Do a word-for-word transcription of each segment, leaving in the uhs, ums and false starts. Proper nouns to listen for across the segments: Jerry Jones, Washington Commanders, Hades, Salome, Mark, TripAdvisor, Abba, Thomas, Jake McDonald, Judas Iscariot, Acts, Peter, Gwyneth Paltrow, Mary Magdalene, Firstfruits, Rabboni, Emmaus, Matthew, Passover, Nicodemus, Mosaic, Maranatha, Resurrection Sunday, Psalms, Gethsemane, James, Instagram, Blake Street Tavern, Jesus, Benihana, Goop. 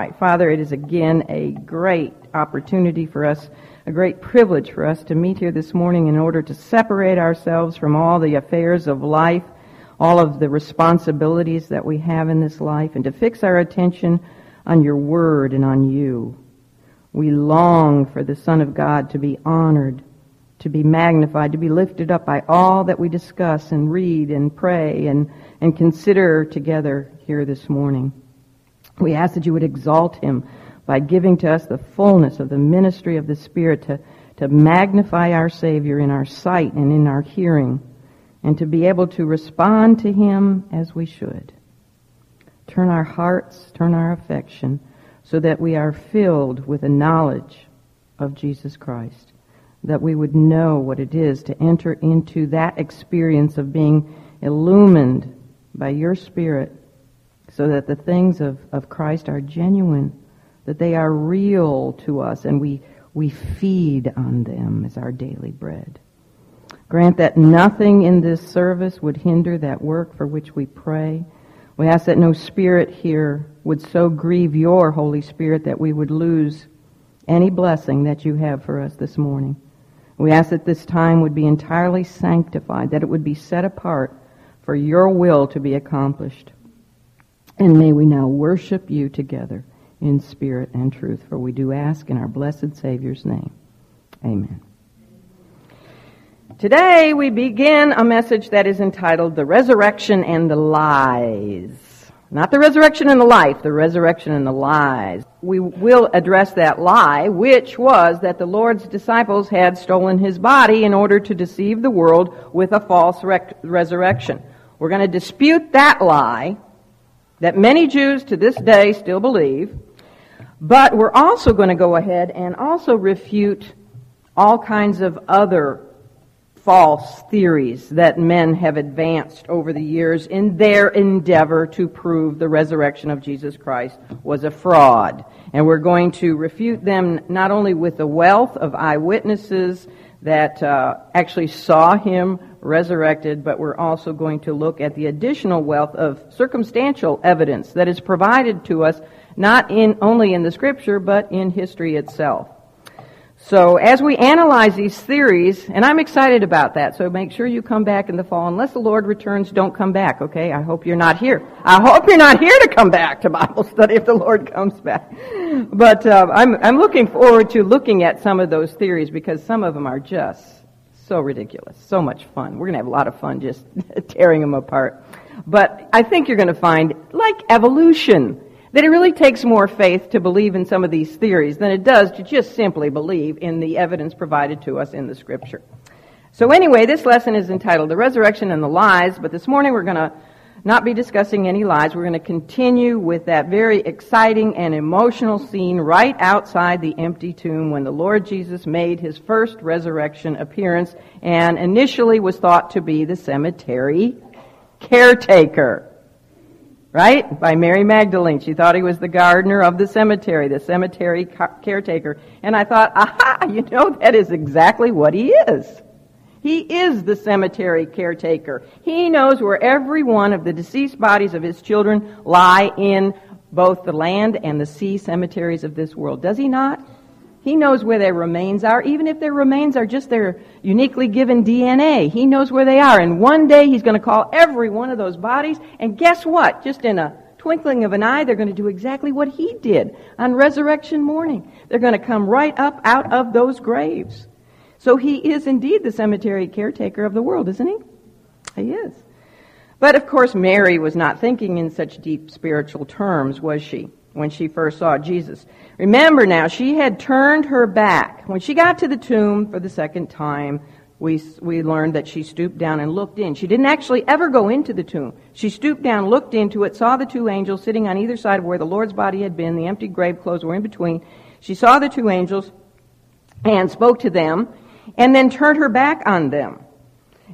Right. Father, it is again a great opportunity for us, a great privilege for us to meet here this morning in order to separate ourselves from all the affairs of life, all of the responsibilities that we have in this life, and to fix our attention on your word and on you. We long for the Son of God to be honored, to be magnified, to be lifted up by all that we discuss and read and pray and, and consider together here this morning. We ask that you would exalt him by giving to us the fullness of the ministry of the Spirit to, to magnify our Savior in our sight and in our hearing, and to be able to respond to him as we should. Turn our hearts, turn our affection, so that we are filled with a knowledge of Jesus Christ, that we would know what it is to enter into that experience of being illumined by your Spirit, so that the things of, of Christ are genuine, that they are real to us, and we, we feed on them as our daily bread. Grant that nothing in this service would hinder that work for which we pray. We ask that no spirit here would so grieve your Holy Spirit that we would lose any blessing that you have for us this morning. We ask that this time would be entirely sanctified, that it would be set apart for your will to be accomplished. And may we now worship you together in spirit and truth, for we do ask in our blessed Savior's name. Amen. Today we begin a message that is entitled The Resurrection and the Lies. Not the resurrection and the life, the resurrection and the lies. We will address that lie, which was that the Lord's disciples had stolen his body in order to deceive the world with a false rec- resurrection. We're going to dispute that lie that many Jews to this day still believe, but we're also going to go ahead and also refute all kinds of other false theories that men have advanced over the years in their endeavor to prove the resurrection of Jesus Christ was a fraud. And we're going to refute them not only with the wealth of eyewitnesses that uh, actually saw him resurrected, but we're also going to look at the additional wealth of circumstantial evidence that is provided to us, not in only in the Scripture, but in history itself. So as we analyze these theories, and I'm excited about that, so make sure you come back in the fall. Unless the Lord returns, don't come back, okay? I hope you're not here. I hope you're not here to come back to Bible study if the Lord comes back. But uh, I'm, I'm looking forward to looking at some of those theories, because some of them are just so ridiculous, so much fun. We're going to have a lot of fun just tearing them apart. But I think you're going to find, like evolution, that it really takes more faith to believe in some of these theories than it does to just simply believe in the evidence provided to us in the Scripture. So anyway, this lesson is entitled The Resurrection and the Lies, but this morning we're going to not be discussing any lies. We're going to continue with that very exciting and emotional scene right outside the empty tomb when the Lord Jesus made his first resurrection appearance and initially was thought to be the cemetery caretaker. Right? By Mary Magdalene. She thought he was the gardener of the cemetery, the cemetery caretaker. And I thought, aha, you know, that is exactly what he is. He is the cemetery caretaker. He knows where every one of the deceased bodies of his children lie in both the land and the sea cemeteries of this world. Does he not? He knows where their remains are, even if their remains are just their uniquely given D N A. He knows where they are, and one day he's going to call every one of those bodies, and guess what? Just in a twinkling of an eye, they're going to do exactly what he did on resurrection morning. They're going to come right up out of those graves. So he is indeed the cemetery caretaker of the world, isn't he? He is. But, of course, Mary was not thinking in such deep spiritual terms, was she, when she first saw Jesus? Remember now, she had turned her back. When she got to the tomb for the second time, we we learned that she stooped down and looked in. She didn't actually ever go into the tomb. She stooped down, looked into it, saw the two angels sitting on either side of where the Lord's body had been. The empty grave clothes were in between. She saw the two angels and spoke to them, and then turned her back on them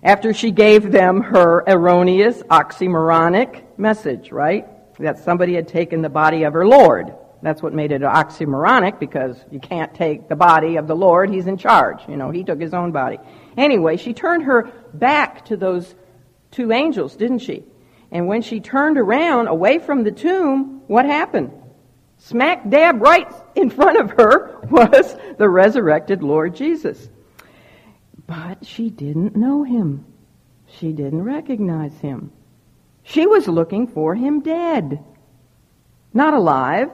after she gave them her erroneous, oxymoronic message, right? That somebody had taken the body of her Lord. That's what made it oxymoronic, because you can't take the body of the Lord. He's in charge. You know, he took his own body. Anyway, she turned her back to those two angels, didn't she? And when she turned around away from the tomb, what happened? Smack dab right in front of her was the resurrected Lord Jesus. But she didn't know him. She didn't recognize him. She was looking for him dead, not alive.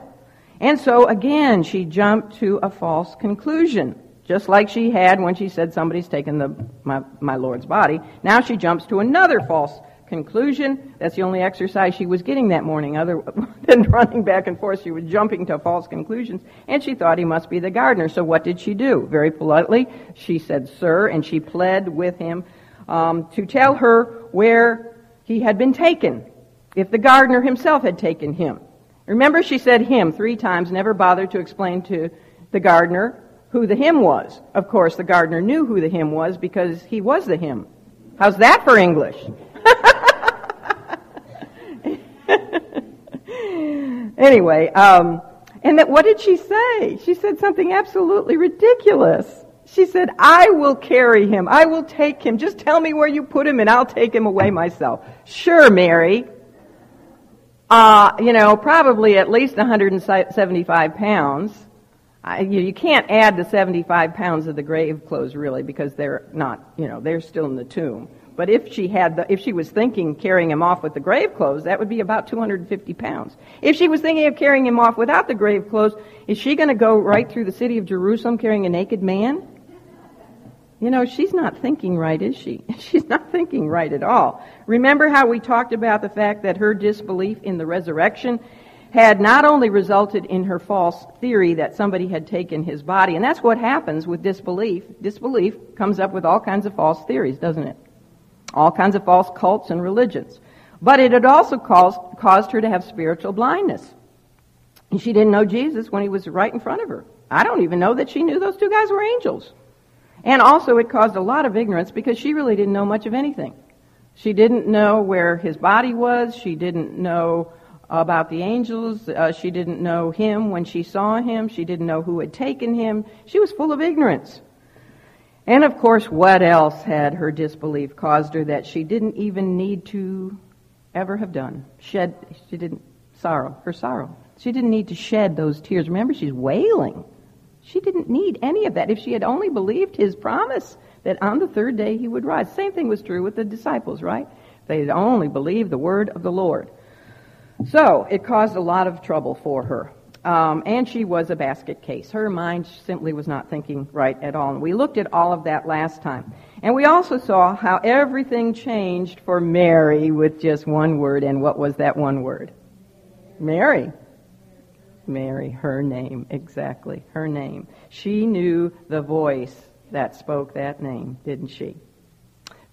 And so again, she jumped to a false conclusion, just like she had when she said somebody's taken the, my, my Lord's body. Now she jumps to another false conclusion. That's the only exercise she was getting that morning, other than running back and forth. She was jumping to false conclusions, and she thought he must be the gardener. So what did she do? Very politely, she said, "Sir," and she pled with him um, to tell her where he had been taken, if the gardener himself had taken him. Remember, she said him three times, never bothered to explain to the gardener who the him was. Of course, the gardener knew who the him was because he was the him. How's that for English? Anyway, um, and that, what did she say? She said something absolutely ridiculous. She said, "I will carry him. I will take him. Just tell me where you put him and I'll take him away myself." Sure, Mary. Uh, you know, probably at least one hundred seventy-five pounds. I, you, you can't add the seventy-five pounds of the grave clothes, really, because they're not, you know, they're still in the tomb. But if she had, the, if she was thinking carrying him off with the grave clothes, that would be about two hundred fifty pounds. If she was thinking of carrying him off without the grave clothes, is she going to go right through the city of Jerusalem carrying a naked man? You know, she's not thinking right, is she? She's not thinking right at all. Remember how we talked about the fact that her disbelief in the resurrection had not only resulted in her false theory that somebody had taken his body, and that's what happens with disbelief. Disbelief comes up with all kinds of false theories, doesn't it? All kinds of false cults and religions. But it had also caused, caused her to have spiritual blindness. And she didn't know Jesus when he was right in front of her. I don't even know that she knew those two guys were angels. And also it caused a lot of ignorance because she really didn't know much of anything. She didn't know where his body was. She didn't know about the angels. Uh, she didn't know him when she saw him. She didn't know who had taken him. She was full of ignorance. And of course, what else had her disbelief caused her that she didn't even need to ever have done? Shed, she didn't, sorrow, her sorrow. She didn't need to shed those tears. Remember, she's wailing. She didn't need any of that if she had only believed his promise that on the third day he would rise. Same thing was true with the disciples, right? They had only believed the word of the Lord. So it caused a lot of trouble for her. Um, and she was a basket case. Her mind simply was not thinking right at all. And we looked at all of that last time. And we also saw how everything changed for Mary with just one word. And what was that one word? Mary. Mary, her name, exactly, her name. She knew the voice that spoke that name, didn't she?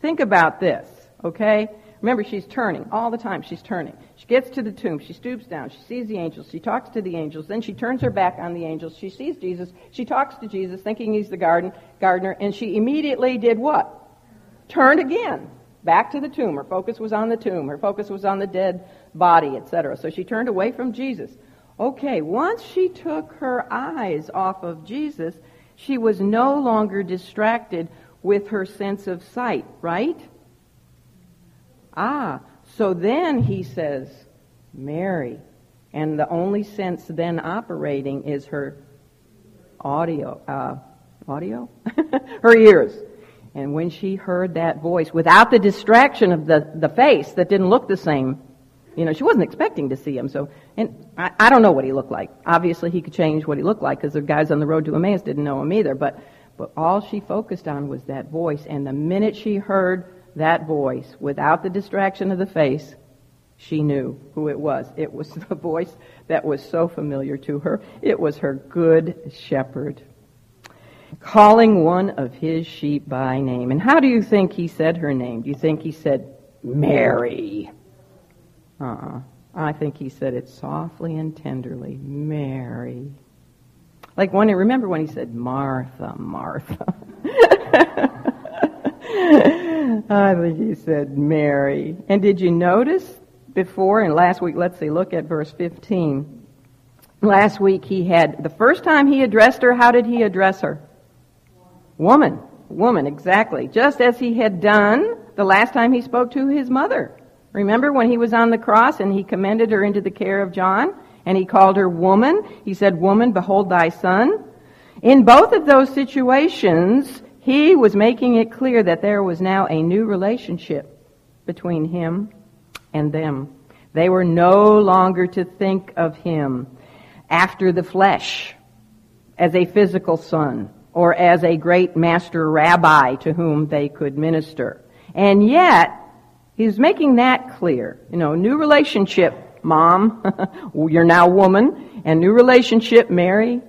Think about this, okay? Remember, she's turning all the time. She's turning. She gets to the tomb. She stoops down. She sees the angels. She talks to the angels. Then she turns her back on the angels. She sees Jesus. She talks to Jesus, thinking he's the garden, gardener, and she immediately did what? Turned again, back to the tomb. Her focus was on the tomb. Her focus was on the dead body, et cetera. So she turned away from Jesus. Okay, once she took her eyes off of Jesus, she was no longer distracted with her sense of sight, right? Ah, so then he says, Mary. And the only sense then operating is her audio, uh, audio? her ears. And when she heard that voice, without the distraction of the, the face that didn't look the same, you know, she wasn't expecting to see him. So, and I, I don't know what he looked like. Obviously, he could change what he looked like because the guys on the road to Emmaus didn't know him either. But, but all she focused on was that voice. And the minute she heard that voice, without the distraction of the face, she knew who it was. It was the voice that was so familiar to her. It was her good shepherd, calling one of his sheep by name. And how do you think he said her name? Do you think he said, Mary? Uh-uh. I think he said it softly and tenderly, Mary. Like when, remember when he said, Martha, Martha. I think he said, Mary. And did you notice before, and last week, let's see, look at verse fifteen. Last week he had, the first time he addressed her, how did he address her? Woman. Woman, exactly. Just as he had done the last time he spoke to his mother. Remember when he was on the cross and he commended her into the care of John and he called her woman. He said, "Woman, behold thy son." In both of those situations, he was making it clear that there was now a new relationship between him and them. They were no longer to think of him after the flesh, as a physical son, or as a great master rabbi to whom they could minister. And yet, he's making that clear. You know, new relationship, Mom, you're now woman, and new relationship, Mary,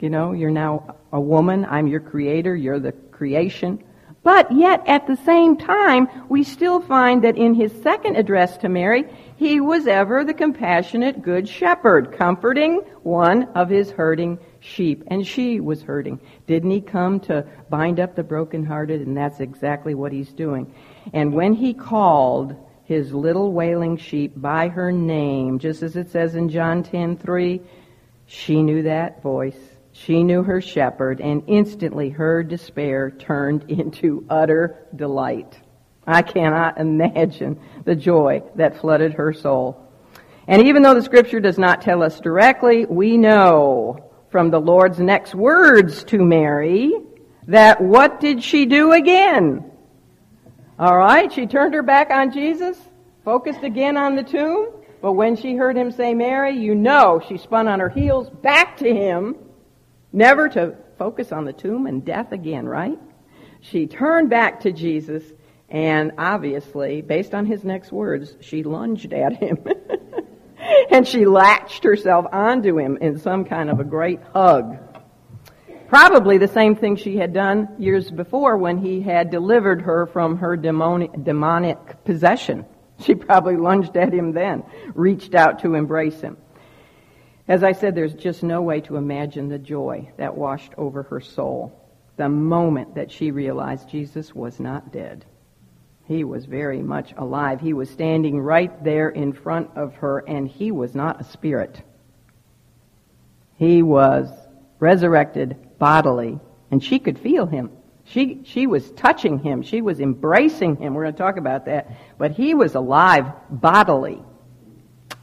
you know, you're now a woman, I'm your creator, you're the creation. But yet, at the same time, we still find that in his second address to Mary, he was ever the compassionate good shepherd, comforting one of his hurting sheep. And she was hurting. Didn't he come to bind up the brokenhearted? And that's exactly what he's doing. And when he called his little wailing sheep by her name, just as it says in John ten three, she knew that voice. She knew her shepherd, and instantly her despair turned into utter delight. I cannot imagine the joy that flooded her soul. And even though the scripture does not tell us directly, we know from the Lord's next words to Mary that what did she do again? All right, she turned her back on Jesus, focused again on the tomb, but when she heard him say, "Mary," you know she spun on her heels back to him, never to focus on the tomb and death again, right? She turned back to Jesus, and obviously, based on his next words, she lunged at him. And she latched herself onto him in some kind of a great hug. Probably the same thing she had done years before when he had delivered her from her demoni- demonic possession. She probably lunged at him then, reached out to embrace him. As I said, there's just no way to imagine the joy that washed over her soul the moment that she realized Jesus was not dead. He was very much alive. He was standing right there in front of her, and he was not a spirit. He was resurrected bodily, and she could feel him. She she was touching him. She was embracing him. We're going to talk about that. But he was alive bodily,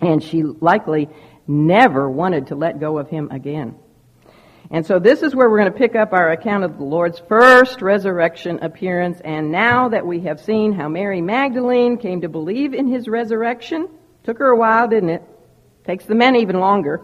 and she likely never wanted to let go of him again. And so this is where we're going to pick up our account of the Lord's first resurrection appearance. And now that we have seen how Mary Magdalene came to believe in his resurrection, took her a while, didn't it? Takes the men even longer.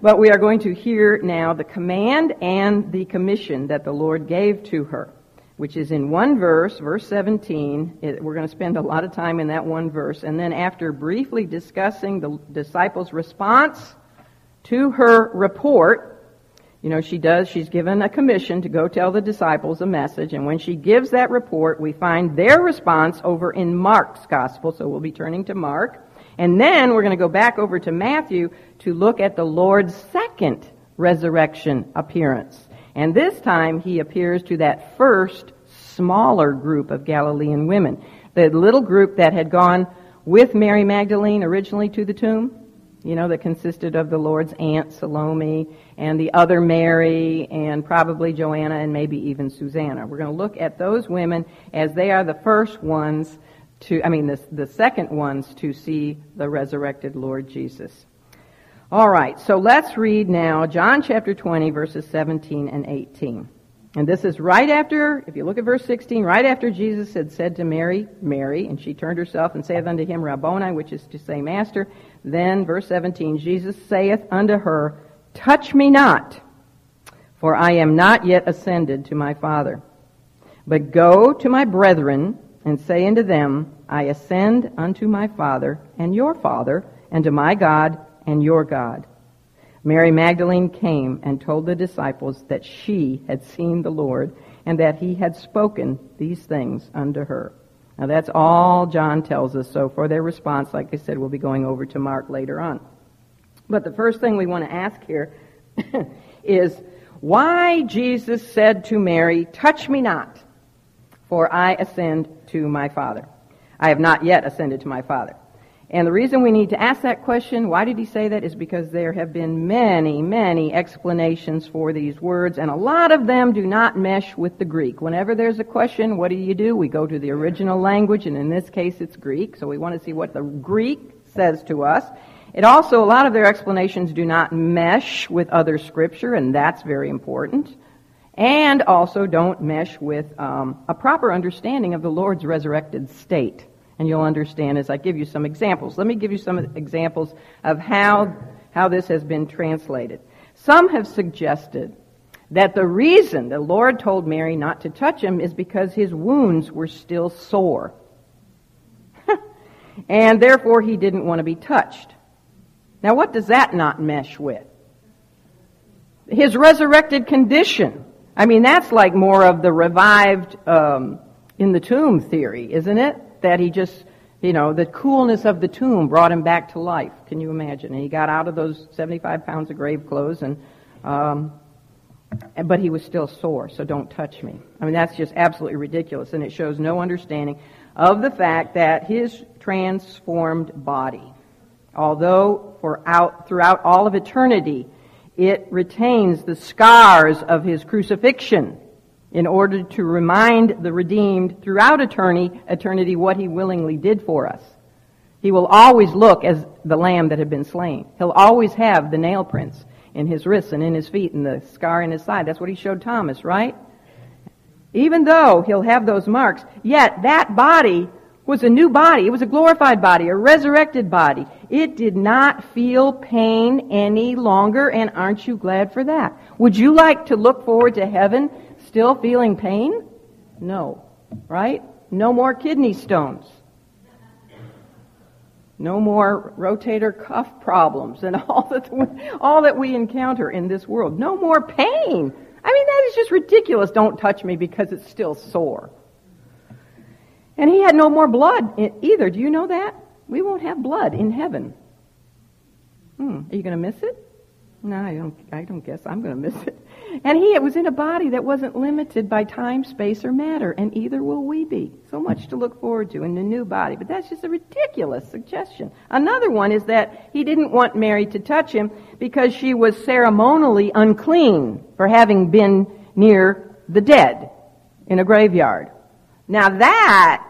But we are going to hear now the command and the commission that the Lord gave to her, which is in one verse, verse seventeen. We're going to spend a lot of time in that one verse. And then after briefly discussing the disciples' response to her report, you know, she does, she's given a commission to go tell the disciples a message. And when she gives that report, we find their response over in Mark's gospel. So we'll be turning to Mark. And then we're going to go back over to Matthew to look at the Lord's second resurrection appearance. And this time he appears to that first smaller group of Galilean women, the little group that had gone with Mary Magdalene originally to the tomb, you know, that consisted of the Lord's aunt Salome and the other Mary and probably Joanna and maybe even Susanna. We're going to look at those women as they are the first ones to, I mean, the, the second ones to see the resurrected Lord Jesus. All right, so let's read now John chapter twenty, verses seventeen and eighteen. And this is right after, if you look at verse sixteen, right after Jesus had said to Mary, Mary, and she turned herself and saith unto him, Rabboni, which is to say, Master. Then, verse seventeen, Jesus saith unto her, Touch me not, for I am not yet ascended to my Father. But go to my brethren and say unto them, I ascend unto my Father and your Father, and to my God and your God. Mary Magdalene came and told the disciples that she had seen the Lord and that he had spoken these things unto her. Now that's all John tells us. So for their response, like I said, we'll be going over to Mark later on. But the first thing we want to ask here is why Jesus said to Mary, Touch me not, for I ascend to my Father. I have not yet ascended to my Father. And the reason we need to ask that question, why did he say that, is because there have been many, many explanations for these words, and a lot of them do not mesh with the Greek. Whenever there's a question, what do you do? We go to the original language, and in this case it's Greek, so we want to see what the Greek says to us. It also, a lot of their explanations do not mesh with other scripture, and that's very important. And also don't mesh with um, a proper understanding of the Lord's resurrected state. And you'll understand as I give you some examples. Let me give you some examples of how, how this has been translated. Some have suggested that the reason the Lord told Mary not to touch him is because his wounds were still sore. And therefore he didn't want to be touched. Now what does that not mesh with? His resurrected condition. I mean, that's like more of the revived um, in the tomb theory, isn't it? That he just, you know, the coolness of the tomb brought him back to life. Can you imagine? And he got out of those seventy-five pounds of grave clothes and... Um, But he was still sore, so don't touch me. I mean, that's just absolutely ridiculous, and it shows no understanding of the fact that his transformed body, although for out, throughout all of eternity, it retains the scars of his crucifixion in order to remind the redeemed throughout eternity, eternity what he willingly did for us. He will always look as the lamb that had been slain. He'll always have the nail prints in his wrists and in his feet and the scar in his side. That's what he showed Thomas, right? Even though he'll have those marks, yet that body was a new body. It was a glorified body, a resurrected body. It did not feel pain any longer, and aren't you glad for that? Would you like to look forward to heaven still feeling pain? No, right? No more kidney stones. No more rotator cuff problems and all that, all that we encounter in this world. No more pain. I mean, that is just ridiculous. Don't touch me because it's still sore. And he had no more blood either. Do you know that? We won't have blood in heaven. Hmm. Are you going to miss it? No, I don't, I don't guess I'm going to miss it. And he it was in a body that wasn't limited by time, space, or matter, and either will we be. So much to look forward to in the new body. But that's just a ridiculous suggestion. Another one is that he didn't want Mary to touch him because she was ceremonially unclean for having been near the dead in a graveyard. Now that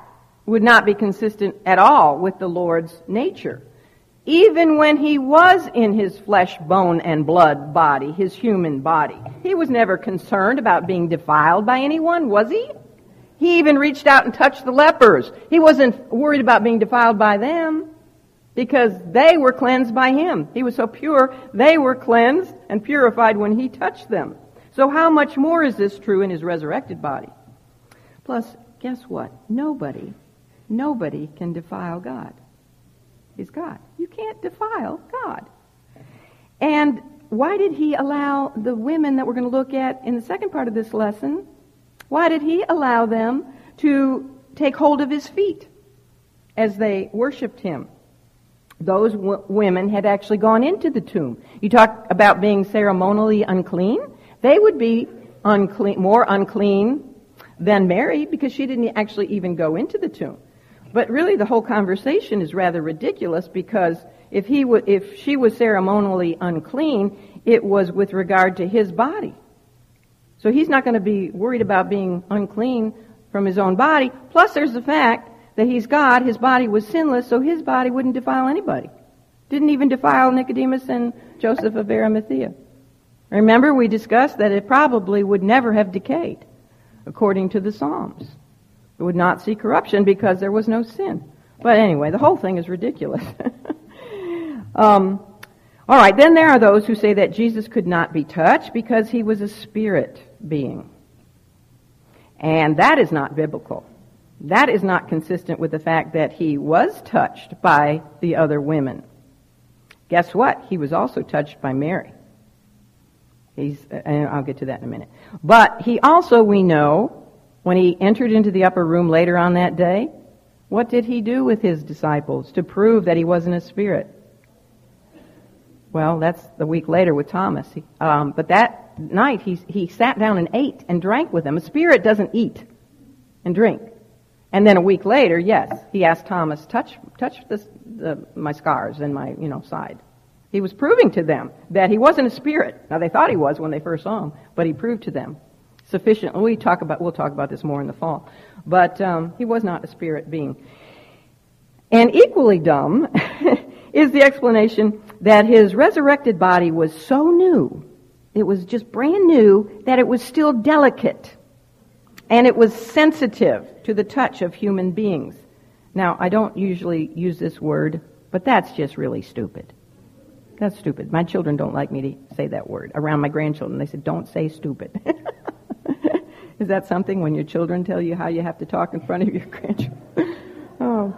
would not be consistent at all with the Lord's nature. Even when he was in his flesh, bone, and blood body, his human body, he was never concerned about being defiled by anyone, was he? He even reached out and touched the lepers. He wasn't worried about being defiled by them because they were cleansed by him. He was so pure, they were cleansed and purified when he touched them. So how much more is this true in his resurrected body? Plus, guess what? Nobody, nobody can defile God. He's God. You can't defile God. And why did he allow the women that we're going to look at in the second part of this lesson, why did he allow them to take hold of his feet as they worshipped him? Those w- women had actually gone into the tomb. You talk about being ceremonially unclean. They would be unclean, more unclean than Mary because she didn't actually even go into the tomb. But really, the whole conversation is rather ridiculous because if he w- if she was ceremonially unclean, it was with regard to his body. So he's not going to be worried about being unclean from his own body. Plus, there's the fact that he's God. His body was sinless, so his body wouldn't defile anybody. Didn't even defile Nicodemus and Joseph of Arimathea. Remember, we discussed that it probably would never have decayed, according to the Psalms. It would not see corruption because there was no sin. But anyway, the whole thing is ridiculous. um, all right, then there are those who say that Jesus could not be touched because he was a spirit being. And that is not biblical. That is not consistent with the fact that he was touched by the other women. Guess what? He was also touched by Mary. He's, and I'll get to that in a minute. But he also, we know, when he entered into the upper room later on that day, what did he do with his disciples to prove that he wasn't a spirit? Well, that's the week later with Thomas. Um, but that night, he, he sat down and ate and drank with them. A spirit doesn't eat and drink. And then a week later, yes, he asked Thomas, touch touch this, the, my scars and my, you know, side. He was proving to them that he wasn't a spirit. Now, they thought he was when they first saw him, but he proved to them. Sufficient. We talk about, we'll talk about this more in the fall. But um, he was not a spirit being. And equally dumb is the explanation that his resurrected body was so new, it was just brand new, that it was still delicate, and it was sensitive to the touch of human beings. Now, I don't usually use this word, but that's just really stupid. That's stupid. My children don't like me to say that word around my grandchildren. They said, don't say stupid. Is that something when your children tell you how you have to talk in front of your grandchildren? Oh.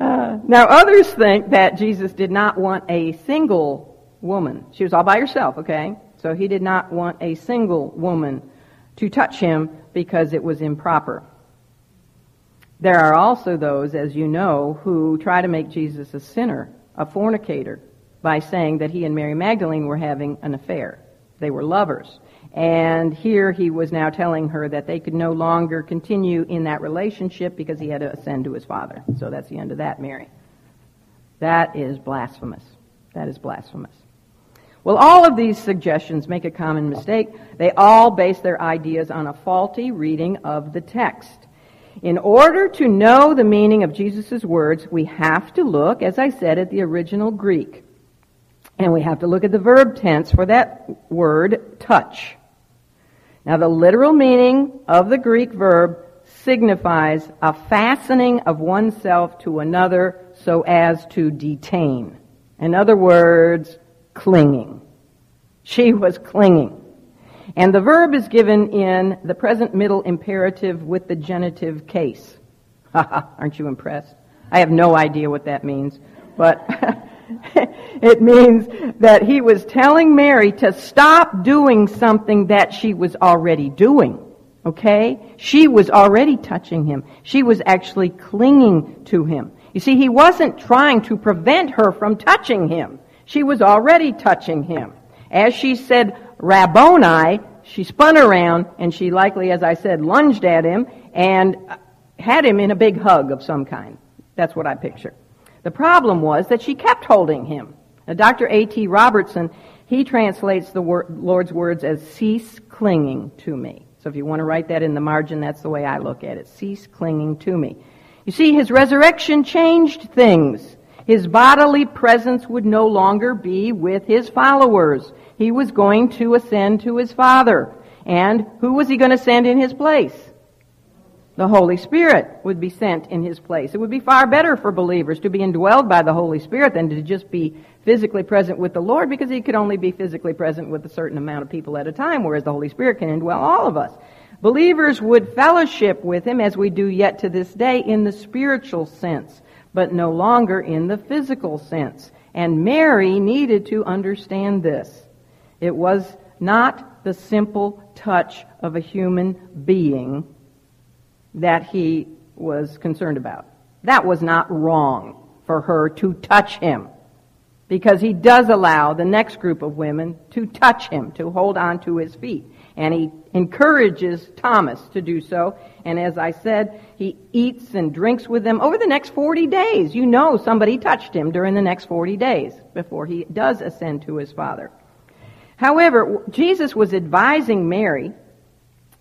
uh, now, others think that Jesus did not want a single woman. She was all by herself, okay? So he did not want a single woman to touch him because it was improper. There are also those, as you know, who try to make Jesus a sinner, a fornicator, by saying that he and Mary Magdalene were having an affair. They were lovers. And here he was now telling her that they could no longer continue in that relationship because he had to ascend to his Father. So that's the end of that, Mary. That is blasphemous. That is blasphemous. Well, all of these suggestions make a common mistake. They all base their ideas on a faulty reading of the text. In order to know the meaning of Jesus' words, we have to look, as I said, at the original Greek. And we have to look at the verb tense for that word, touch. Now, the literal meaning of the Greek verb signifies a fastening of oneself to another so as to detain. In other words, clinging. She was clinging. And the verb is given in the present middle imperative with the genitive case. Aren't you impressed? I have no idea what that means, but it means that he was telling Mary to stop doing something that she was already doing, okay? She was already touching him. She was actually clinging to him. You see, he wasn't trying to prevent her from touching him. She was already touching him. As she said, Rabboni, she spun around, and she likely, as I said, lunged at him and had him in a big hug of some kind. That's what I picture. The problem was that she kept holding him. Now, Doctor A T Robertson, he translates the wor- Lord's words as, cease clinging to me. So if you want to write that in the margin, that's the way I look at it. Cease clinging to me. You see, his resurrection changed things. His bodily presence would no longer be with his followers. He was going to ascend to his Father. And who was he going to send in his place? The Holy Spirit would be sent in his place. It would be far better for believers to be indwelled by the Holy Spirit than to just be physically present with the Lord, because he could only be physically present with a certain amount of people at a time, whereas the Holy Spirit can indwell all of us. Believers would fellowship with him, as we do yet to this day, in the spiritual sense, but no longer in the physical sense. And Mary needed to understand this. It was not the simple touch of a human being that he was concerned about. That was not wrong for her to touch him, because he does allow the next group of women to touch him, to hold on to his feet. And he encourages Thomas to do so. And as I said, he eats and drinks with them over the next forty days. You know somebody touched him during the next forty days before he does ascend to his Father. However, Jesus was advising Mary,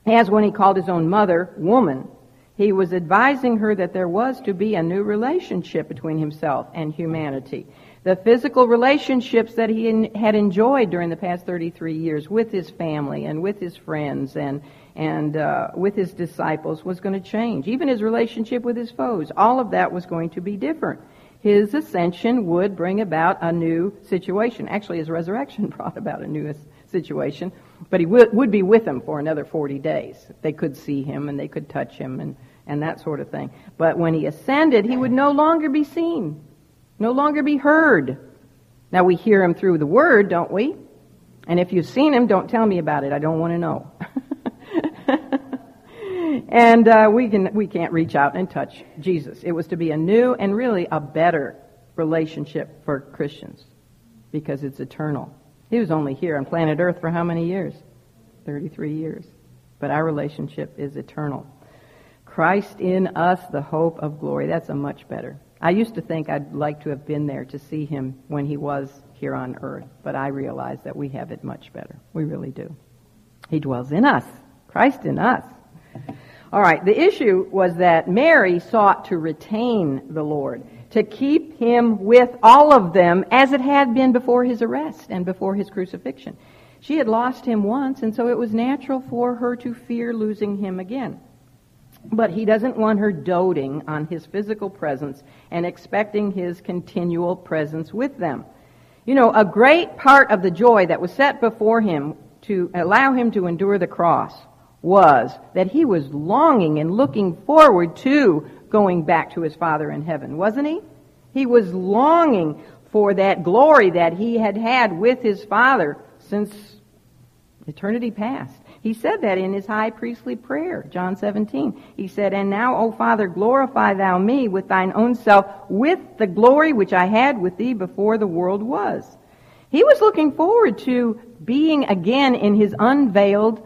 as when he called his own mother woman, he was advising her that there was to be a new relationship between himself and humanity. The physical relationships that he had enjoyed during the past thirty-three years with his family and with his friends and and uh, with his disciples was going to change. Even his relationship with his foes, all of that was going to be different. His ascension would bring about a new situation. Actually, his resurrection brought about a new situation, but he would, would be with them for another forty days. They could see him and they could touch him and, and that sort of thing. But when he ascended, he would no longer be seen, no longer be heard. Now, we hear him through the word, don't we? And if you've seen him, don't tell me about it. I don't want to know. And uh, we can, we can't reach out and touch Jesus. It was to be a new and really a better relationship for Christians, because it's eternal. He was only here on planet Earth for how many years? thirty-three years. But our relationship is eternal. Christ in us, the hope of glory. That's a much better. I used to think I'd like to have been there to see him when he was here on earth, but I realize that we have it much better. We really do. He dwells in us. Christ in us. All right, the issue was that Mary sought to retain the Lord. to keep him with all of them as it had been before his arrest and before his crucifixion. She had lost him once, and so it was natural for her to fear losing him again. But he doesn't want her doting on his physical presence and expecting his continual presence with them. You know, a great part of the joy that was set before him to allow him to endure the cross was that he was longing and looking forward to going back to his Father in heaven, wasn't he? He was longing for that glory that he had had with his Father since eternity past. He said that in his high priestly prayer, John seventeen. He said, "And now, O Father, glorify thou me with thine own self, with the glory which I had with thee before the world was." He was looking forward to being again in his unveiled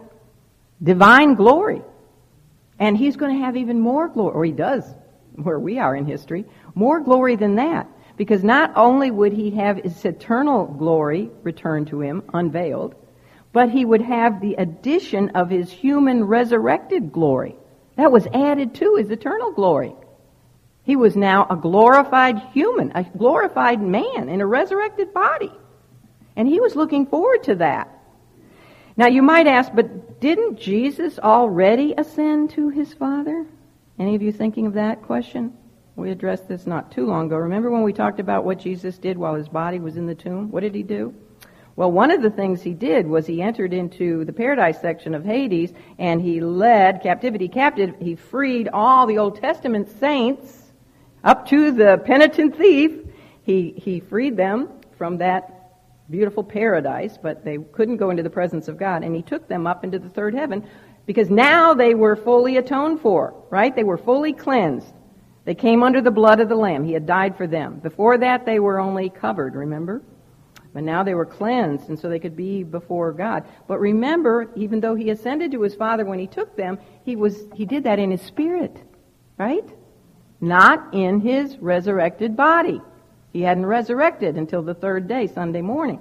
divine glory. And he's going to have even more glory, or he does, where we are in history, more glory than that. Because not only would he have his eternal glory returned to him, unveiled, but he would have the addition of his human resurrected glory. That was added to his eternal glory. He was now a glorified human, a glorified man in a resurrected body. And he was looking forward to that. Now you might ask, but didn't Jesus already ascend to his Father? Any of you thinking of that question? We addressed this not too long ago. Remember when we talked about what Jesus did while his body was in the tomb? What did he do? Well, one of the things he did was he entered into the paradise section of Hades, and he led captivity captive. He freed all the Old Testament saints up to the penitent thief. He, he freed them from that beautiful paradise, but they couldn't go into the presence of God, and he took them up into the third heaven because now they were fully atoned for, right? They were fully cleansed. They came under the blood of the Lamb. He had died for them. Before that, they were only covered, remember? But now they were cleansed, and so they could be before God. But remember, even though he ascended to his Father when he took them, he was he did that in his spirit, right? Not in his resurrected body. He hadn't resurrected until the third day, Sunday morning.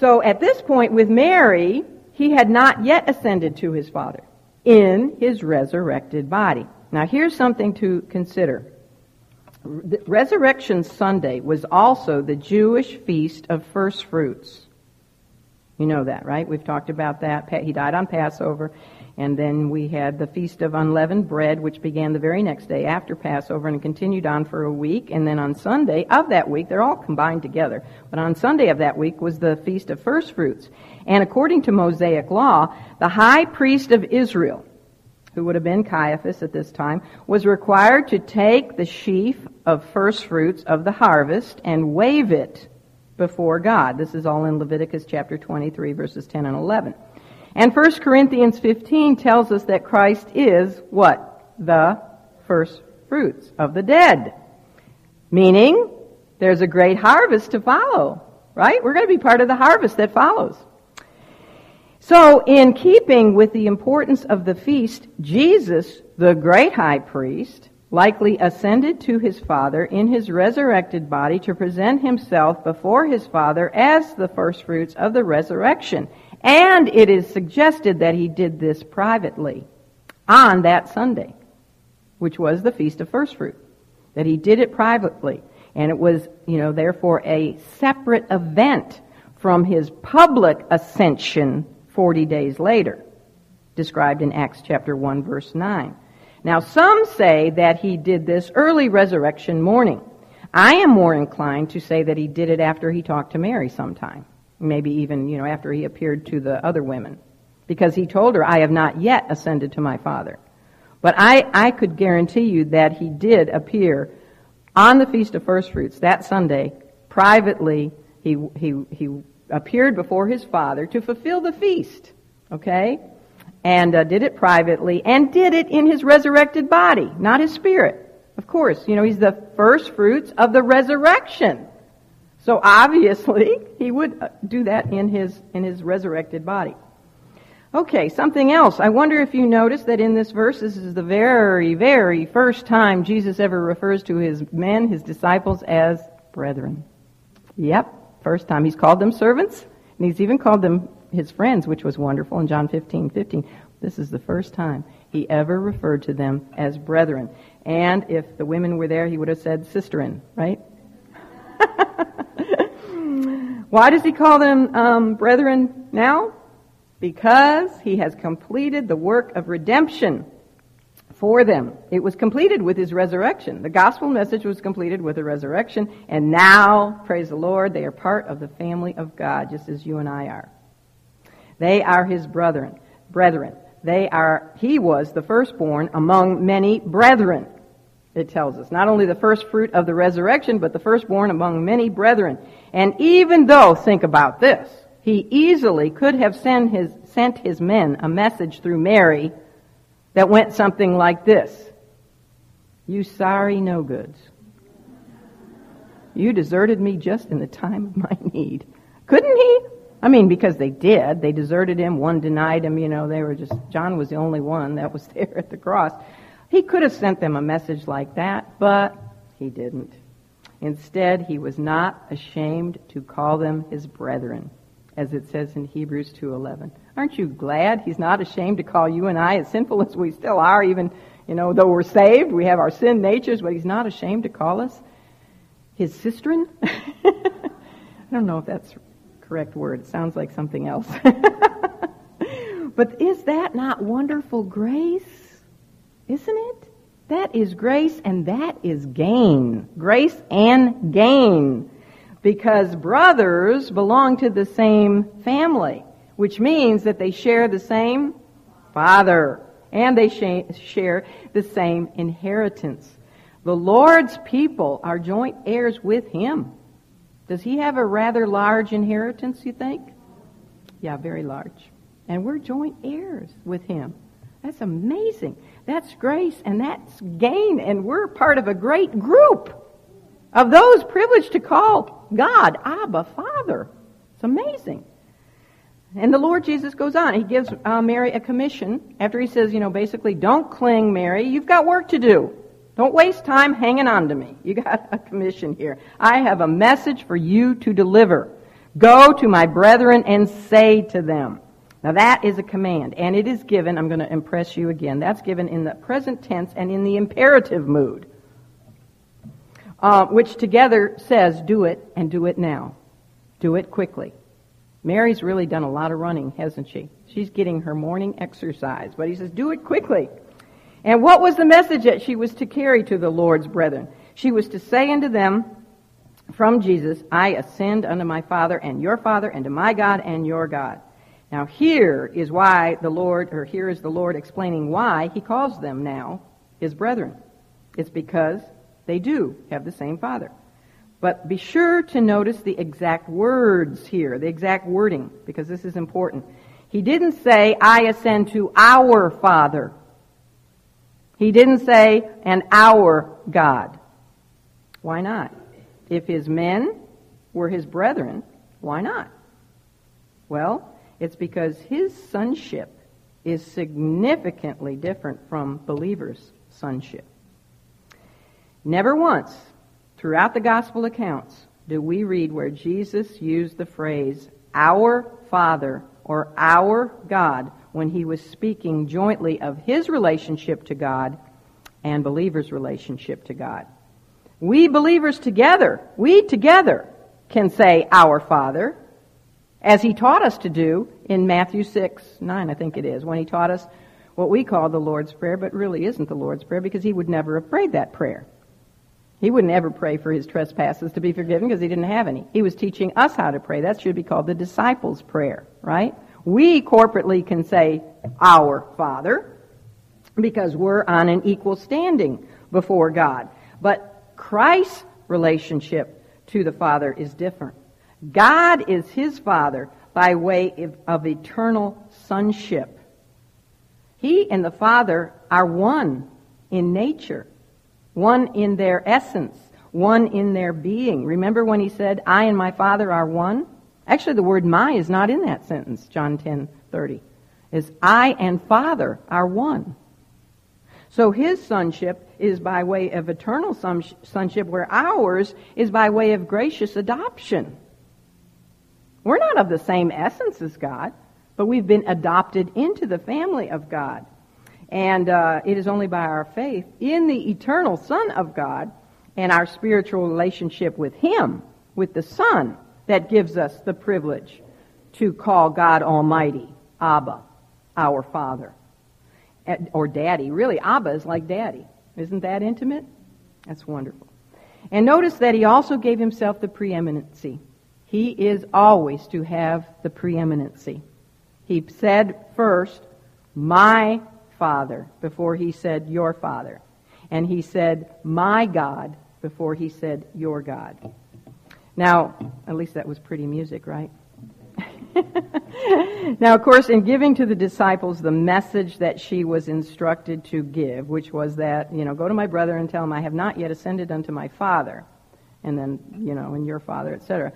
So at this point with Mary, he had not yet ascended to his Father in his resurrected body. Now here's something to consider. Resurrection Sunday was also the Jewish feast of first fruits. You know that, right? We've talked about that. He died on Passover, and then we had the Feast of Unleavened Bread, which began the very next day after Passover and continued on for a week. And then on Sunday of that week, they're all combined together, but on Sunday of that week was the Feast of First Fruits. And according to Mosaic law, the high priest of Israel, who would have been Caiaphas at this time, was required to take the sheaf of first fruits of the harvest and wave it before God. This is all in Leviticus chapter twenty-three, verses ten and eleven. And First Corinthians fifteen tells us that Christ is what? The first fruits of the dead. Meaning, there's a great harvest to follow, right? We're going to be part of the harvest that follows. So, in keeping with the importance of the feast, Jesus, the great high priest, likely ascended to his Father in his resurrected body to present himself before his Father as the firstfruits of the resurrection. And it is suggested that he did this privately on that Sunday, which was the Feast of First Fruit, that he did it privately. And it was, you know, therefore a separate event from his public ascension forty days later, described in Acts chapter one, verse nine. Now, some say that he did this early resurrection morning. I am more inclined to say that he did it after he talked to Mary sometime, maybe even, you know, after he appeared to the other women, because he told her, "I have not yet ascended to my Father." But I, I could guarantee you that he did appear on the Feast of First Fruits that Sunday, privately. He, he, he appeared before his Father to fulfill the feast, okay? And uh, did it privately, and did it in his resurrected body, not his spirit. Of course, you know, he's the first fruits of the resurrection. So obviously, he would do that in his in his resurrected body. Okay, something else. I wonder if you notice that in this verse, this is the very, very first time Jesus ever refers to his men, his disciples, as brethren. Yep. First time. He's called them servants, and he's even called them his friends, which was wonderful in John fifteen fifteen. This is the first time he ever referred to them as brethren. And if the women were there, he would have said sisterin, right? Why does he call them um, brethren now? Because he has completed the work of redemption for them. It was completed with his resurrection. The gospel message was completed with the resurrection. And now, praise the Lord, they are part of the family of God, just as you and I are. They are his brethren. Brethren. They are, he was the firstborn among many brethren, it tells us. Not only the first fruit of the resurrection, but the firstborn among many brethren. And even though, think about this, he easily could have sent his, sent his men a message through Mary that went something like this. You sorry no-goods. You deserted me just in the time of my need. Couldn't he? I mean, because they did. They deserted him. One denied him. You know, they were just, John was the only one that was there at the cross. He could have sent them a message like that, but he didn't. Instead, he was not ashamed to call them his brethren, as it says in Hebrews two eleven. Aren't you glad he's not ashamed to call you and I, as sinful as we still are, even, you know, though we're saved, we have our sin natures, but he's not ashamed to call us his sisterin? I don't know if that's correct word. It sounds like something else. But is that not wonderful grace? Isn't it? That is grace, and that is gain. Grace and gain. Because brothers belong to the same family, which means that they share the same father, and they share the same inheritance. The Lord's people are joint heirs with him. Does he have a rather large inheritance, you think? Yeah, very large. And we're joint heirs with him. That's amazing. That's grace and that's gain. And we're part of a great group of those privileged to call God Abba, Father. It's amazing. And the Lord Jesus goes on. He gives uh, Mary a commission after he says, you know, basically, don't cling, Mary. You've got work to do. Don't waste time hanging on to me. You got a commission here. I have a message for you to deliver. Go to my brethren and say to them. Now that is a command, and it is given, I'm going to impress you again, that's given in the present tense and in the imperative mood, uh, which together says do it and do it now. Do it quickly. Mary's really done a lot of running, hasn't she? She's getting her morning exercise, but he says do it quickly. And what was the message that she was to carry to the Lord's brethren? She was to say unto them from Jesus, I ascend unto my Father and your Father and to my God and your God. Now here is why the Lord, or here is the Lord explaining why he calls them now his brethren. It's because they do have the same Father. But be sure to notice the exact words here, the exact wording, because this is important. He didn't say, I ascend to our Father. He didn't say, and our God. Why not? If his men were his brethren, why not? Well, it's because his sonship is significantly different from believers' sonship. Never once, throughout the gospel accounts, do we read where Jesus used the phrase, our Father or our God, when he was speaking jointly of his relationship to God and believers' relationship to God. We believers together, we together can say our Father, as he taught us to do in Matthew six nine, I think it is, when he taught us what we call the Lord's Prayer, but really isn't the Lord's Prayer because he would never have prayed that prayer. He wouldn't ever pray for his trespasses to be forgiven because he didn't have any. He was teaching us how to pray. That should be called the disciples' prayer, right? We corporately can say our Father because we're on an equal standing before God. But Christ's relationship to the Father is different. God is his Father by way of eternal sonship. He and the Father are one in nature, one in their essence, one in their being. Remember when he said, I and my Father are one? Actually, the word my is not in that sentence, John ten thirty. It's I and Father are one. So his sonship is by way of eternal sonship, where ours is by way of gracious adoption. We're not of the same essence as God, but we've been adopted into the family of God. And uh, it is only by our faith in the eternal Son of God and our spiritual relationship with Him, with the Son, that gives us the privilege to call God Almighty, Abba, our Father, or Daddy. Really, Abba is like Daddy. Isn't that intimate? That's wonderful. And notice that He also gave Himself the preeminency. He is always to have the preeminency. He said first, my Father, before He said, your Father. And He said, my God, before He said, your God. Now, at least that was pretty music, right? Now, of course, in giving to the disciples the message that she was instructed to give, which was that, you know, go to my brother and tell him, I have not yet ascended unto my Father, and then, you know, and your Father, et cetera.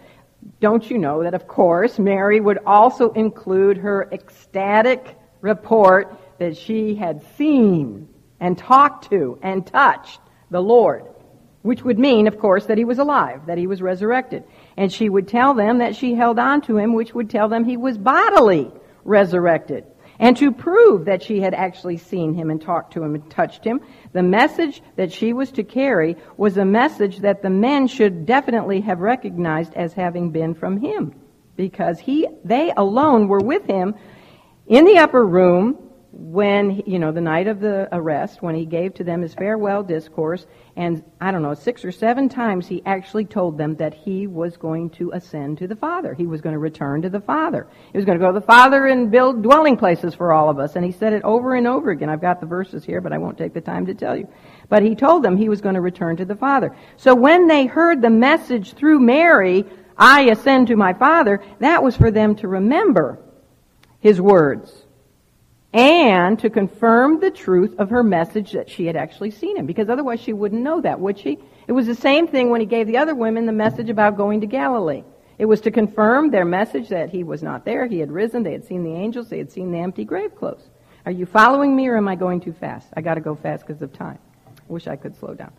Don't you know that, of course, Mary would also include her ecstatic report that she had seen and talked to and touched the Lord, which would mean, of course, that He was alive, that He was resurrected. And she would tell them that she held on to Him, which would tell them He was bodily resurrected. And to prove that she had actually seen Him and talked to Him and touched Him, the message that she was to carry was a message that the men should definitely have recognized as having been from Him, because he, they alone were with Him in the upper room when, you know, the night of the arrest, when He gave to them His farewell discourse, and, I don't know, six or seven times He actually told them that He was going to ascend to the Father. He was going to return to the Father. He was going to go to the Father and build dwelling places for all of us, and He said it over and over again. I've got the verses here, but I won't take the time to tell you. But He told them He was going to return to the Father. So when they heard the message through Mary, I ascend to my Father, that was for them to remember His words, and to confirm the truth of her message that she had actually seen Him, because otherwise she wouldn't know that, would she? It was the same thing when He gave the other women the message about going to Galilee. It was to confirm their message that He was not there, He had risen, they had seen the angels, they had seen the empty grave clothes. Are you following me, or am I going too fast? I got to go fast because of time. I wish I could slow down.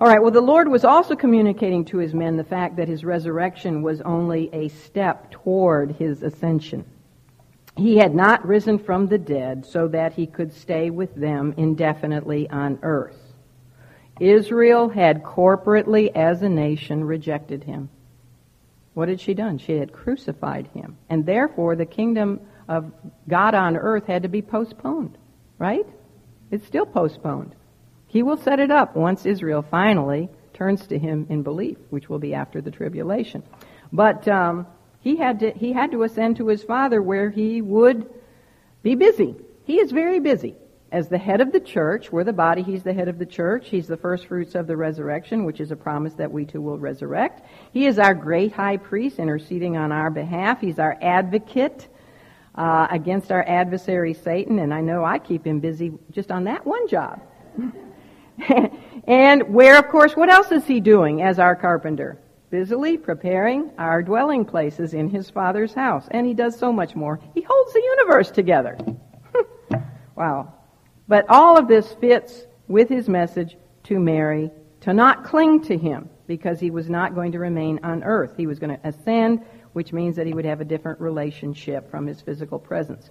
All right, well, the Lord was also communicating to His men the fact that His resurrection was only a step toward His ascension. He had not risen from the dead so that He could stay with them indefinitely on earth. Israel had corporately, as a nation, rejected Him. What had she done? She had crucified Him. And therefore, the kingdom of God on earth had to be postponed, right? It's still postponed. He will set it up once Israel finally turns to Him in belief, which will be after the tribulation. But, um... He had to, he had to ascend to His Father where He would be busy. He is very busy. As the head of the church, we're the body, He's the head of the church. He's the first fruits of the resurrection, which is a promise that we too will resurrect. He is our great high priest interceding on our behalf. He's our advocate uh, against our adversary Satan, and I know I keep him busy just on that one job. And where, of course, what else is He doing as our carpenter? Busily preparing our dwelling places in His Father's house. And He does so much more. He holds the universe together. Wow. But all of this fits with His message to Mary to not cling to Him, because He was not going to remain on earth. He was going to ascend, which means that He would have a different relationship from His physical presence.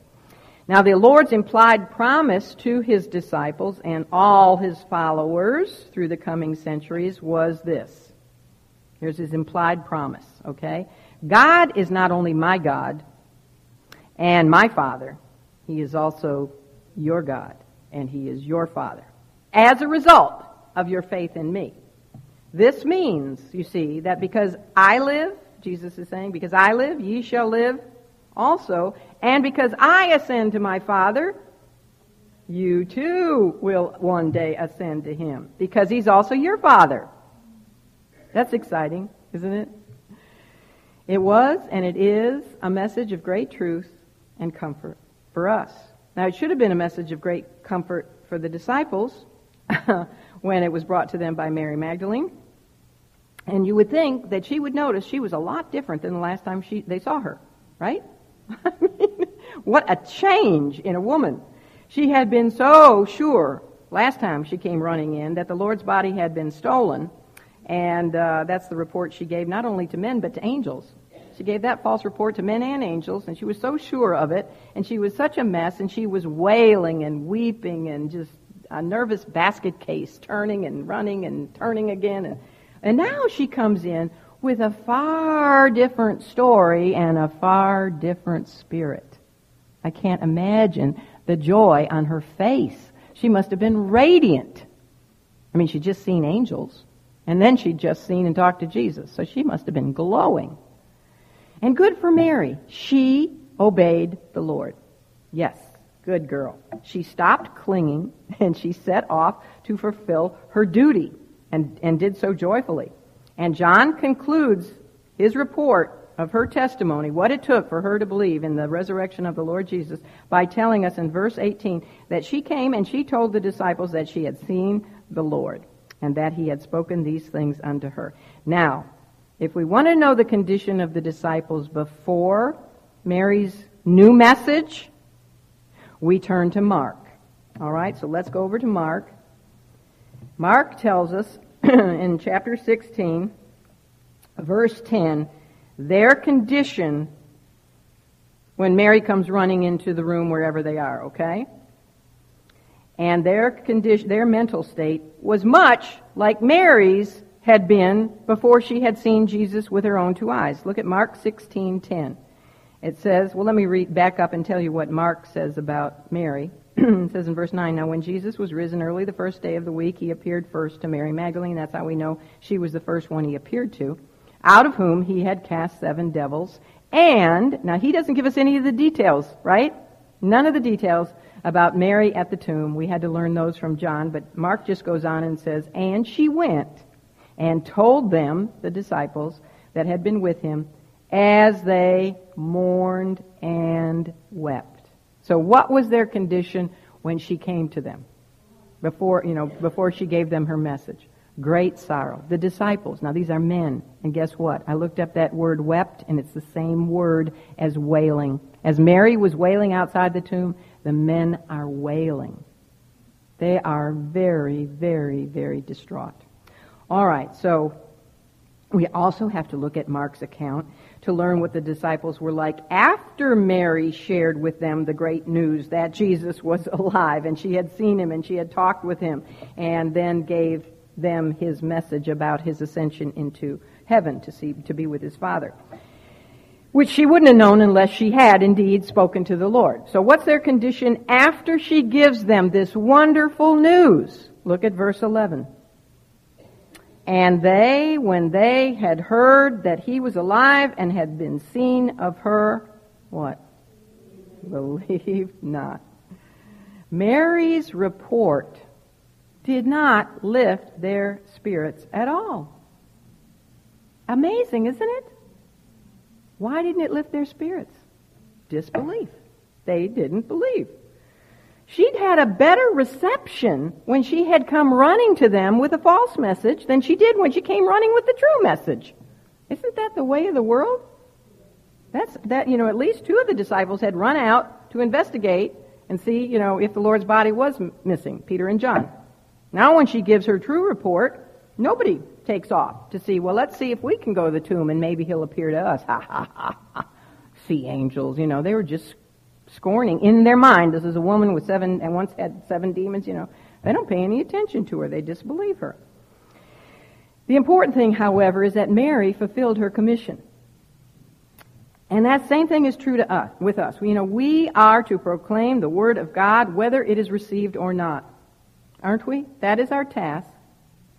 Now, the Lord's implied promise to His disciples and all His followers through the coming centuries was this. Here's His implied promise, okay? God is not only my God and my Father, He is also your God, and He is your Father, as a result of your faith in me. This means, you see, that because I live, Jesus is saying, because I live, ye shall live also, and because I ascend to my Father, you too will one day ascend to Him, because He's also your Father. That's exciting, isn't it? It was, and it is, a message of great truth and comfort for us. Now, it should have been a message of great comfort for the disciples when it was brought to them by Mary Magdalene. And you would think that she would notice she was a lot different than the last time she they saw her, right? I mean, what a change in a woman. She had been so sure last time she came running in that the Lord's body had been stolen. And uh, that's the report she gave not only to men, but to angels. She gave that false report to men and angels, and she was so sure of it, and she was such a mess, and she was wailing and weeping and just a nervous basket case, turning and running and turning again. And, and now she comes in with a far different story and a far different spirit. I can't imagine the joy on her face. She must have been radiant. I mean, she'd just seen angels, and then she'd just seen and talked to Jesus, so she must have been glowing. And good for Mary. She obeyed the Lord. Yes, good girl. She stopped clinging, and she set off to fulfill her duty, and, and did so joyfully. And John concludes his report of her testimony, what it took for her to believe in the resurrection of the Lord Jesus, by telling us in verse eighteen that she came and she told the disciples that she had seen the Lord, and that he had spoken these things unto her. Now, if we want to know the condition of the disciples before Mary's new message, we turn to Mark. All right, so let's go over to Mark. Mark tells us in chapter sixteen, verse ten, their condition when Mary comes running into the room wherever they are, okay? And their condition, their mental state was much like Mary's had been before she had seen Jesus with her own two eyes. Look at Mark sixteen ten. It says, well, let me read back up and tell you what Mark says about Mary. It says in verse nine, now when Jesus was risen early the first day of the week, he appeared first to Mary Magdalene. That's how we know she was the first one he appeared to, out of whom he had cast seven devils. And, now he doesn't give us any of the details, right? None of the details about Mary at the tomb. We had to learn those from John, but Mark just goes on and says, and she went and told them, the disciples that had been with him, as they mourned and wept. So what was their condition when she came to them? Before, you know, before she gave them her message. Great sorrow. The disciples, now these are men, and guess what? I looked up that word wept, and it's the same word as wailing. As Mary was wailing outside the tomb, the men are wailing. They are very, very, very distraught. All right, so we also have to look at Mark's account to learn what the disciples were like after Mary shared with them the great news that Jesus was alive, and she had seen him, and she had talked with him, and then gave them his message about his ascension into heaven to see to be with his Father, which she wouldn't have known unless she had indeed spoken to the Lord. So what's their condition after she gives them this wonderful news? Look at verse eleven. And they, when they had heard that he was alive and had been seen of her, what? Believe not. Mary's report did not lift their spirits at all. Amazing, isn't it? Why didn't it lift their spirits? Disbelief. They didn't believe. She'd had a better reception when she had come running to them with a false message than she did when she came running with the true message. Isn't that the way of the world? That's that, you know, at least two of the disciples had run out to investigate and see, you know, if the Lord's body was m- missing, Peter and John. Now when she gives her true report, nobody takes off to see, well, let's see if we can go to the tomb and maybe he'll appear to us. Ha, ha, ha, ha. See angels, you know, they were just scorning in their mind. This is a woman with seven, and once had seven demons, you know. They don't pay any attention to her. They disbelieve her. The important thing, however, is that Mary fulfilled her commission. And that same thing is true to us, with us. You know, we are to proclaim the word of God, whether it is received or not. Aren't we? That is our task.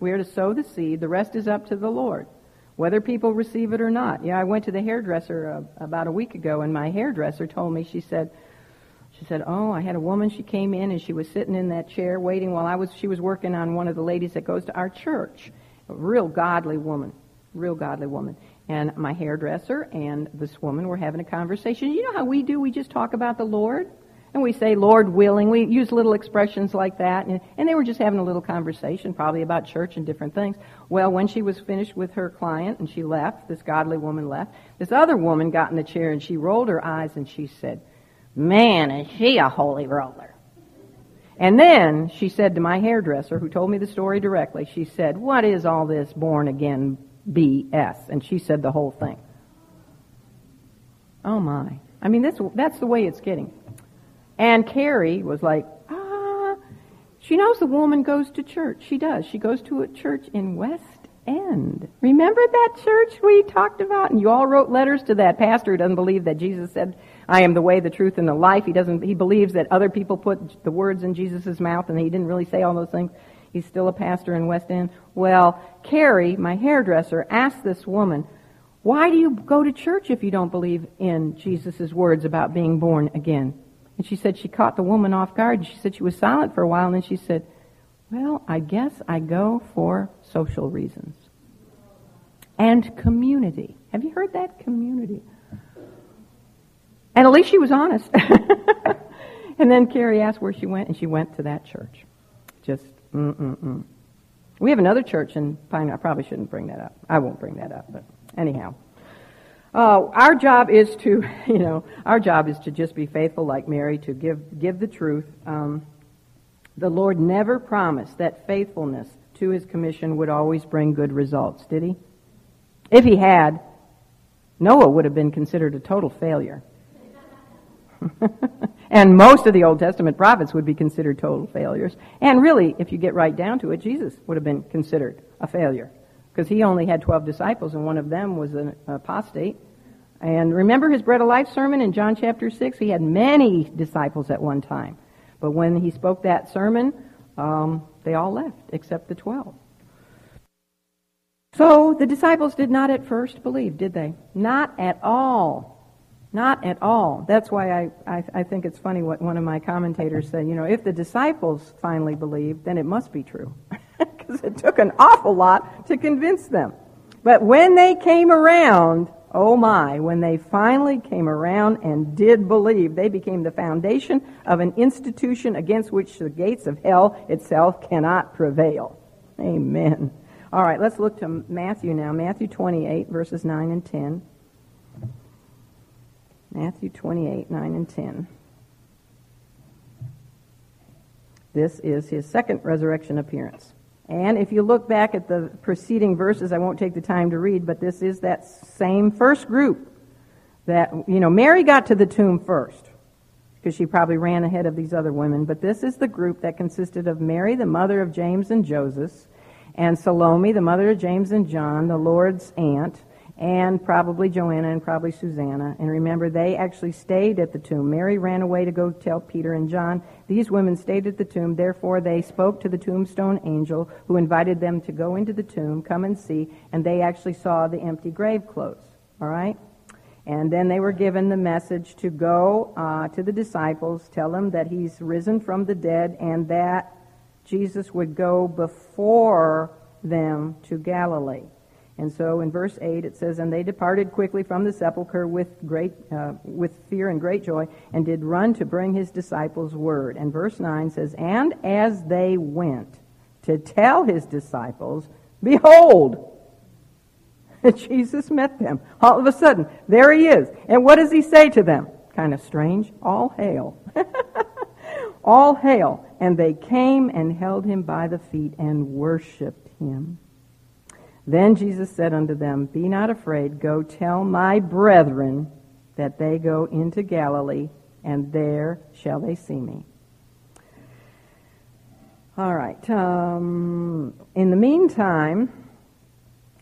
We are to sow the seed. The rest is up to the Lord, whether people receive it or not. Yeah, I went to the hairdresser uh, about a week ago, and my hairdresser told me, she said, she said, oh, I had a woman, she came in, and she was sitting in that chair waiting while I was, she was working on one of the ladies that goes to our church. A real godly woman, real godly woman. And my hairdresser and this woman were having a conversation. You know how we do, we just talk about the Lord. And we say, Lord willing. We use little expressions like that. And, and they were just having a little conversation, probably about church and different things. Well, when she was finished with her client and she left, this godly woman left, this other woman got in the chair and she rolled her eyes and she said, man, is she a holy roller. And then she said to my hairdresser, who told me the story directly, she said, what is all this born again B S? And she said the whole thing. Oh, my. I mean, that's, that's the way it's getting. And Carrie was like, ah. She knows the woman goes to church. She does. She goes to a church in West End. Remember that church we talked about? And you all wrote letters to that pastor who doesn't believe that Jesus said, I am the way, the truth, and the life. He doesn't. He believes that other people put the words in Jesus' mouth, and he didn't really say all those things. He's still a pastor in West End. Well, Carrie, my hairdresser, asked this woman, why do you go to church if you don't believe in Jesus' words about being born again? And she said she caught the woman off guard, and she said she was silent for a while, and then she said, well, I guess I go for social reasons. And community. Have you heard that? Community. And at least she was honest. And then Carrie asked where she went, and she went to that church. Just Mm-mm-mm. We have another church in Pine. I probably shouldn't bring that up. I won't bring that up, but anyhow. Uh, our job is to, you know, our job is to just be faithful like Mary, to give give the truth. Um, the Lord never promised that faithfulness to his commission would always bring good results, did he? If he had, Noah would have been considered a total failure. And most of the Old Testament prophets would be considered total failures. And really, if you get right down to it, Jesus would have been considered a failure because he only had twelve disciples, and one of them was an apostate. And remember his Bread of Life sermon in John chapter six? He had many disciples at one time. But when he spoke that sermon, um, they all left except the twelve. So the disciples did not at first believe, did they? Not at all. Not at all. That's why I, I, I think it's funny what one of my commentators said. You know, if the disciples finally believed, then it must be true. Because it took an awful lot to convince them. But when they came around, oh my, when they finally came around and did believe, they became the foundation of an institution against which the gates of hell itself cannot prevail. Amen. All right, let's look to Matthew now. Matthew twenty-eight, verses nine and ten. Matthew twenty-eight, nine and ten. This is his second resurrection appearance. And if you look back at the preceding verses, I won't take the time to read, but this is that same first group that, you know, Mary got to the tomb first because she probably ran ahead of these other women. But this is the group that consisted of Mary, the mother of James and Joseph, and Salome, the mother of James and John, the Lord's aunt, and probably Joanna and probably Susanna. And remember, they actually stayed at the tomb. Mary ran away to go tell Peter and John. These women stayed at the tomb. Therefore, they spoke to the tombstone angel who invited them to go into the tomb, come and see, and they actually saw the empty grave clothes. All right? And then they were given the message to go uh, to the disciples, tell them that he's risen from the dead and that Jesus would go before them to Galilee. And so in verse eight it says, and they departed quickly from the sepulchre with great uh, with fear and great joy, and did run to bring his disciples word. And verse nine says, and as they went to tell his disciples, behold, Jesus met them. All of a sudden, there he is. And what does he say to them? Kind of strange. All hail. All hail. And they came and held him by the feet and worshipped him. Then Jesus said unto them, be not afraid, go tell my brethren that they go into Galilee, and there shall they see me. All right. Um, in the meantime,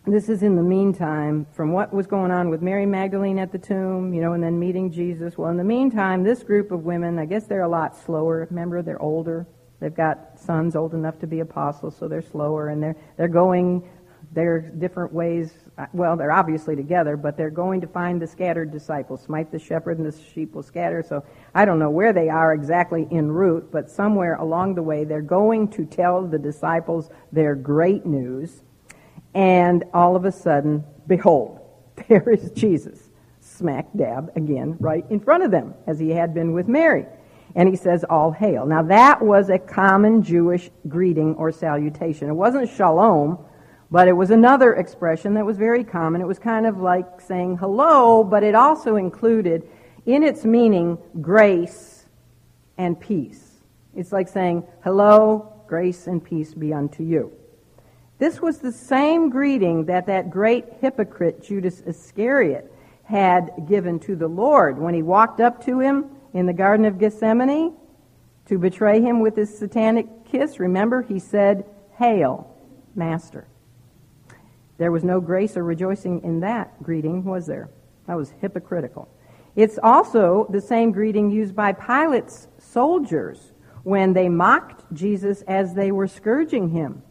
this is in the meantime from what was going on with Mary Magdalene at the tomb, you know, and then meeting Jesus. Well, in the meantime, this group of women, I guess they're a lot slower. Remember, they're older. They've got sons old enough to be apostles, so they're slower, and they're they're going... They're different ways, well, they're obviously together, but they're going to find the scattered disciples. Smite the shepherd and the sheep will scatter. So I don't know where they are exactly en route, but somewhere along the way they're going to tell the disciples their great news. And all of a sudden, behold, there is Jesus, smack dab again, right in front of them, as he had been with Mary. And he says, all hail. Now that was a common Jewish greeting or salutation. It wasn't shalom. But it was another expression that was very common. It was kind of like saying hello, but it also included in its meaning grace and peace. It's like saying, hello, grace and peace be unto you. This was the same greeting that that great hypocrite Judas Iscariot had given to the Lord when he walked up to him in the Garden of Gethsemane to betray him with his satanic kiss. Remember, he said, "Hail, Master." There was no grace or rejoicing in that greeting, was there? That was hypocritical. It's also the same greeting used by Pilate's soldiers when they mocked Jesus as they were scourging him.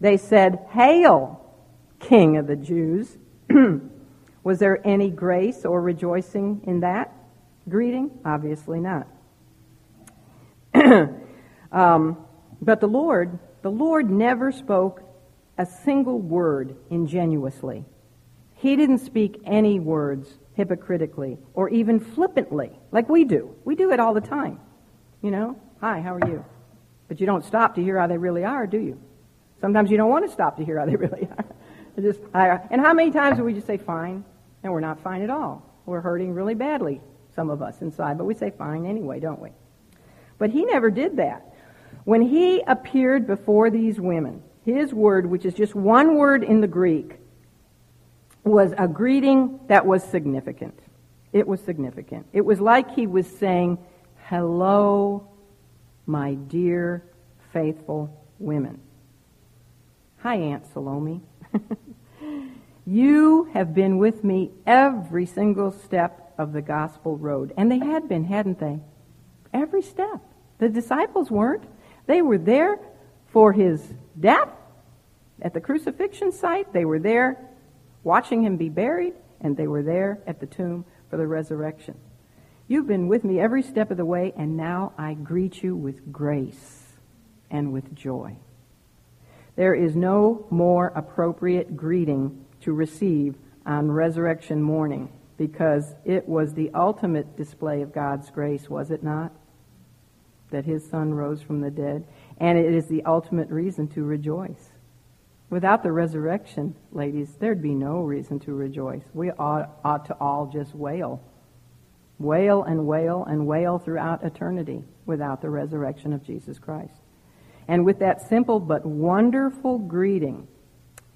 They said, "Hail, King of the Jews." Was there any grace or rejoicing in that greeting? Obviously not. um, but the Lord, the Lord never spoke a single word ingenuously. He didn't speak any words hypocritically or even flippantly like we do. We do it all the time. You know, "Hi, how are you?" But you don't stop to hear how they really are, do you? Sometimes you don't want to stop to hear how they really are. Just, I, and how many times do we just say, "Fine," and we're not fine at all. We're hurting really badly, some of us inside, but we say fine anyway, don't we? But he never did that. When he appeared before these women, his word, which is just one word in the Greek, was a greeting that was significant. It was significant. It was like he was saying, "Hello, my dear, faithful women. Hi, Aunt Salome. You have been with me every single step of the gospel road." And they had been, hadn't they? Every step. The disciples weren't. They were there for his death at the crucifixion site. They were there watching him be buried, and they were there at the tomb for the resurrection. "You've been with me every step of the way, and now I greet you with grace and with joy." There is no more appropriate greeting to receive on resurrection morning, because it was the ultimate display of God's grace, was it not? That his son rose from the dead. And it is the ultimate reason to rejoice. Without the resurrection, ladies, there'd be no reason to rejoice. We ought, ought to all just wail. Wail and wail and wail throughout eternity without the resurrection of Jesus Christ. And with that simple but wonderful greeting,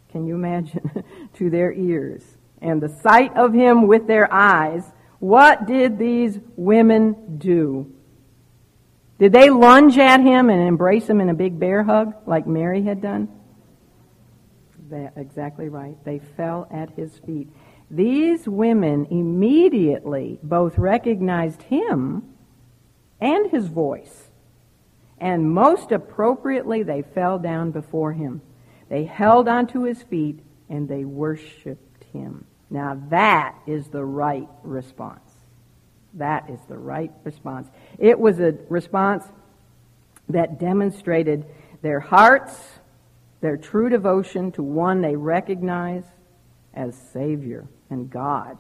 can you imagine, to their ears, and the sight of him with their eyes, what did these women do? Did they lunge at him and embrace him in a big bear hug like Mary had done? That's exactly right. They fell at his feet. These women immediately both recognized him and his voice. And most appropriately, they fell down before him. They held onto his feet, and they worshiped him. Now, that is the right response. That is the right response. It was a response that demonstrated their hearts, their true devotion to one they recognize as Savior and God.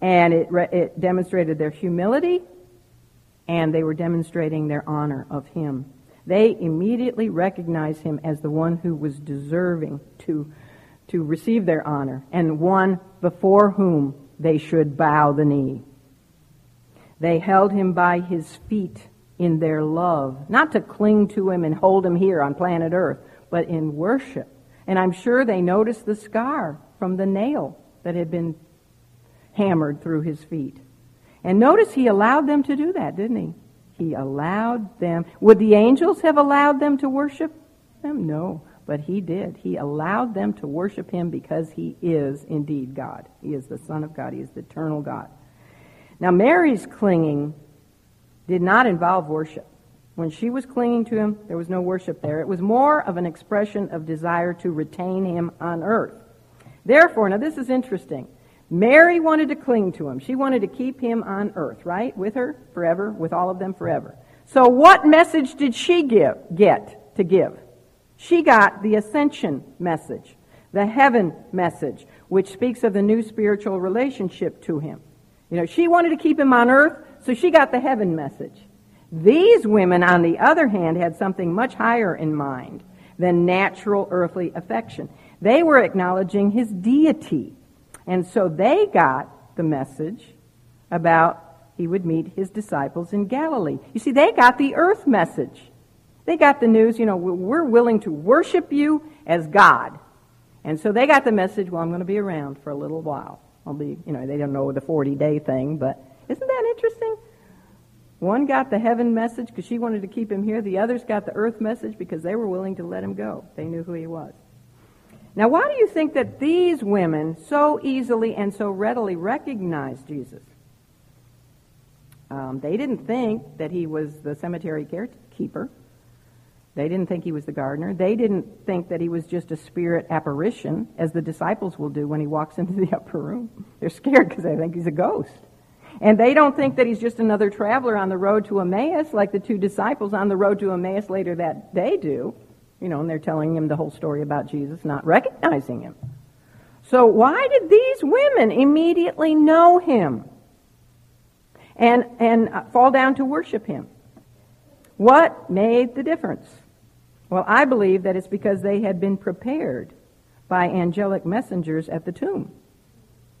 And it, it demonstrated their humility, and they were demonstrating their honor of him. They immediately recognized him as the one who was deserving to, to receive their honor, and one before whom they should bow the knee. They held him by his feet in their love, not to cling to him and hold him here on planet Earth, but in worship. And I'm sure they noticed the scar from the nail that had been hammered through his feet. And notice he allowed them to do that, didn't he? He allowed them. Would the angels have allowed them to worship him? No, but he did. He allowed them to worship him because he is indeed God. He is the Son of God. He is the eternal God. Now, Mary's clinging did not involve worship. When she was clinging to him, there was no worship there. It was more of an expression of desire to retain him on earth. Therefore, now this is interesting. Mary wanted to cling to him. She wanted to keep him on earth, right? With her forever, with all of them forever. So what message did she give, get to give? She got the ascension message, the heaven message, which speaks of the new spiritual relationship to him. You know, she wanted to keep him on earth, so she got the heaven message. These women, on the other hand, had something much higher in mind than natural earthly affection. They were acknowledging his deity. And so they got the message about he would meet his disciples in Galilee. You see, they got the earth message. They got the news, you know, we're willing to worship you as God. And so they got the message, well, I'm going to be around for a little while. I'll be, you know, they don't know the forty-day thing, but isn't that interesting? One got the heaven message because she wanted to keep him here. The others got the earth message because they were willing to let him go. They knew who he was. Now, why do you think that these women so easily and so readily recognized Jesus? Um, they didn't think that he was the cemetery carekeeper. They didn't think he was the gardener. They didn't think that he was just a spirit apparition, as the disciples will do when he walks into the upper room. They're scared because they think he's a ghost. And they don't think that he's just another traveler on the road to Emmaus, like the two disciples on the road to Emmaus later that day do. You know, and they're telling him the whole story about Jesus, not recognizing him. So why did these women immediately know him and, and fall down to worship him? What made the difference? Well, I believe that it's because they had been prepared by angelic messengers at the tomb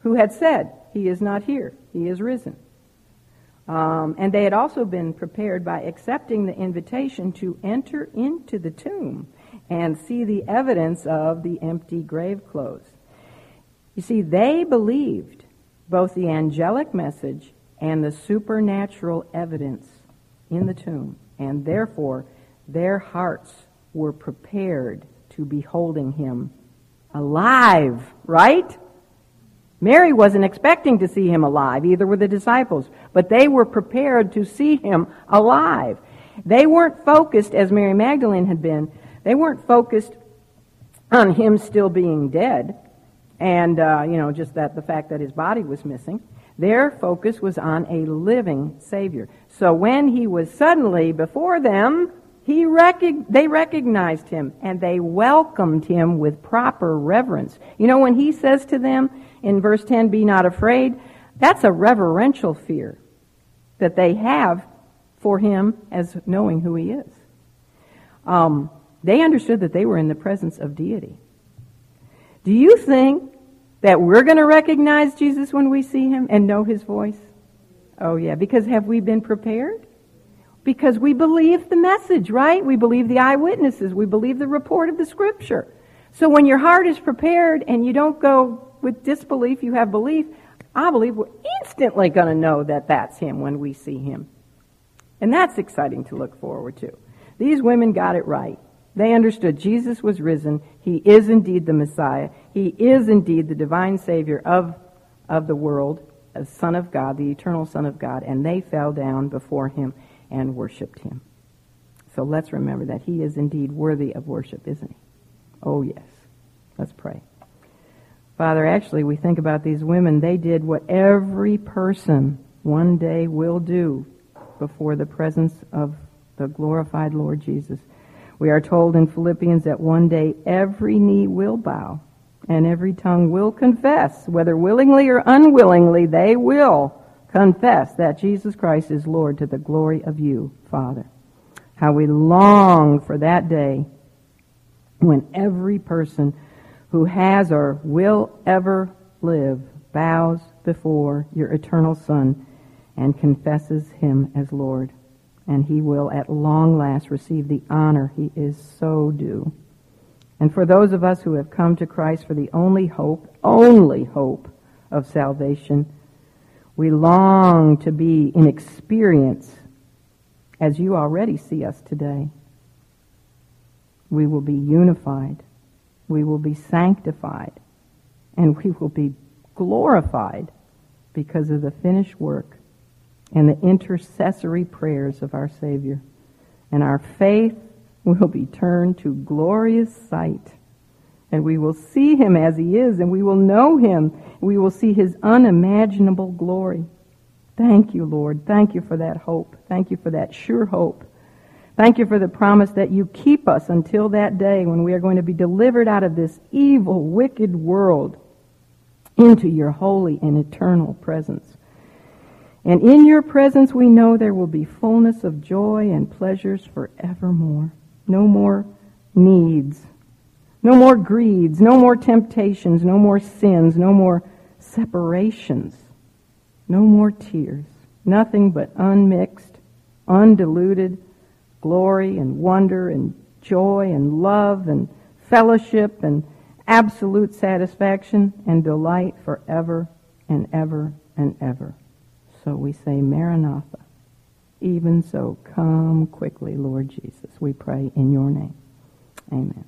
who had said, "He is not here. He is risen." Um, and they had also been prepared by accepting the invitation to enter into the tomb and see the evidence of the empty grave clothes. You see, they believed both the angelic message and the supernatural evidence in the tomb, and therefore their hearts were prepared to beholding him alive, right? Mary wasn't expecting to see him alive, either were the disciples, but they were prepared to see him alive. They weren't focused, as Mary Magdalene had been, they weren't focused on him still being dead and, uh, you know, just that the fact that his body was missing. Their focus was on a living Savior. So when he was suddenly before them, He rec- they recognized him, and they welcomed him with proper reverence. You know, when he says to them in verse ten, "Be not afraid," that's a reverential fear that they have for him as knowing who he is. Um, they understood that they were in the presence of deity. Do you think that we're going to recognize Jesus when we see him and know his voice? Oh, yeah, because have we been prepared? Because we believe the message, right? We believe the eyewitnesses. We believe the report of the Scripture. So when your heart is prepared and you don't go with disbelief, you have belief, I believe we're instantly going to know that that's him when we see him. And that's exciting to look forward to. These women got it right. They understood Jesus was risen. He is indeed the Messiah. He is indeed the divine Savior of, of the world, the Son of God, the eternal Son of God. And they fell down before him and worshipped him. So let's remember that he is indeed worthy of worship, isn't he? Oh, yes. Let's pray. Father, actually, we think about these women. They did what every person one day will do before the presence of the glorified Lord Jesus. We are told in Philippians that one day every knee will bow and every tongue will confess, whether willingly or unwillingly, they will confess that Jesus Christ is Lord to the glory of you, Father. How we long for that day when every person who has or will ever live bows before your eternal Son and confesses him as Lord. And he will at long last receive the honor he is so due. And for those of us who have come to Christ for the only hope, only hope of salvation, we long to be in experience as you already see us today. We will be unified, we will be sanctified, and we will be glorified because of the finished work and the intercessory prayers of our Savior. And our faith will be turned to glorious sight. And we will see him as he is, and we will know him. We will see his unimaginable glory. Thank you, Lord. Thank you for that hope. Thank you for that sure hope. Thank you for the promise that you keep us until that day when we are going to be delivered out of this evil, wicked world into your holy and eternal presence. And in your presence we know there will be fullness of joy and pleasures forevermore. No more needs. No more greeds, no more temptations, no more sins, no more separations, no more tears. Nothing but unmixed, undiluted glory and wonder and joy and love and fellowship and absolute satisfaction and delight forever and ever and ever. So we say, Maranatha, even so, come quickly, Lord Jesus. We pray in your name. Amen.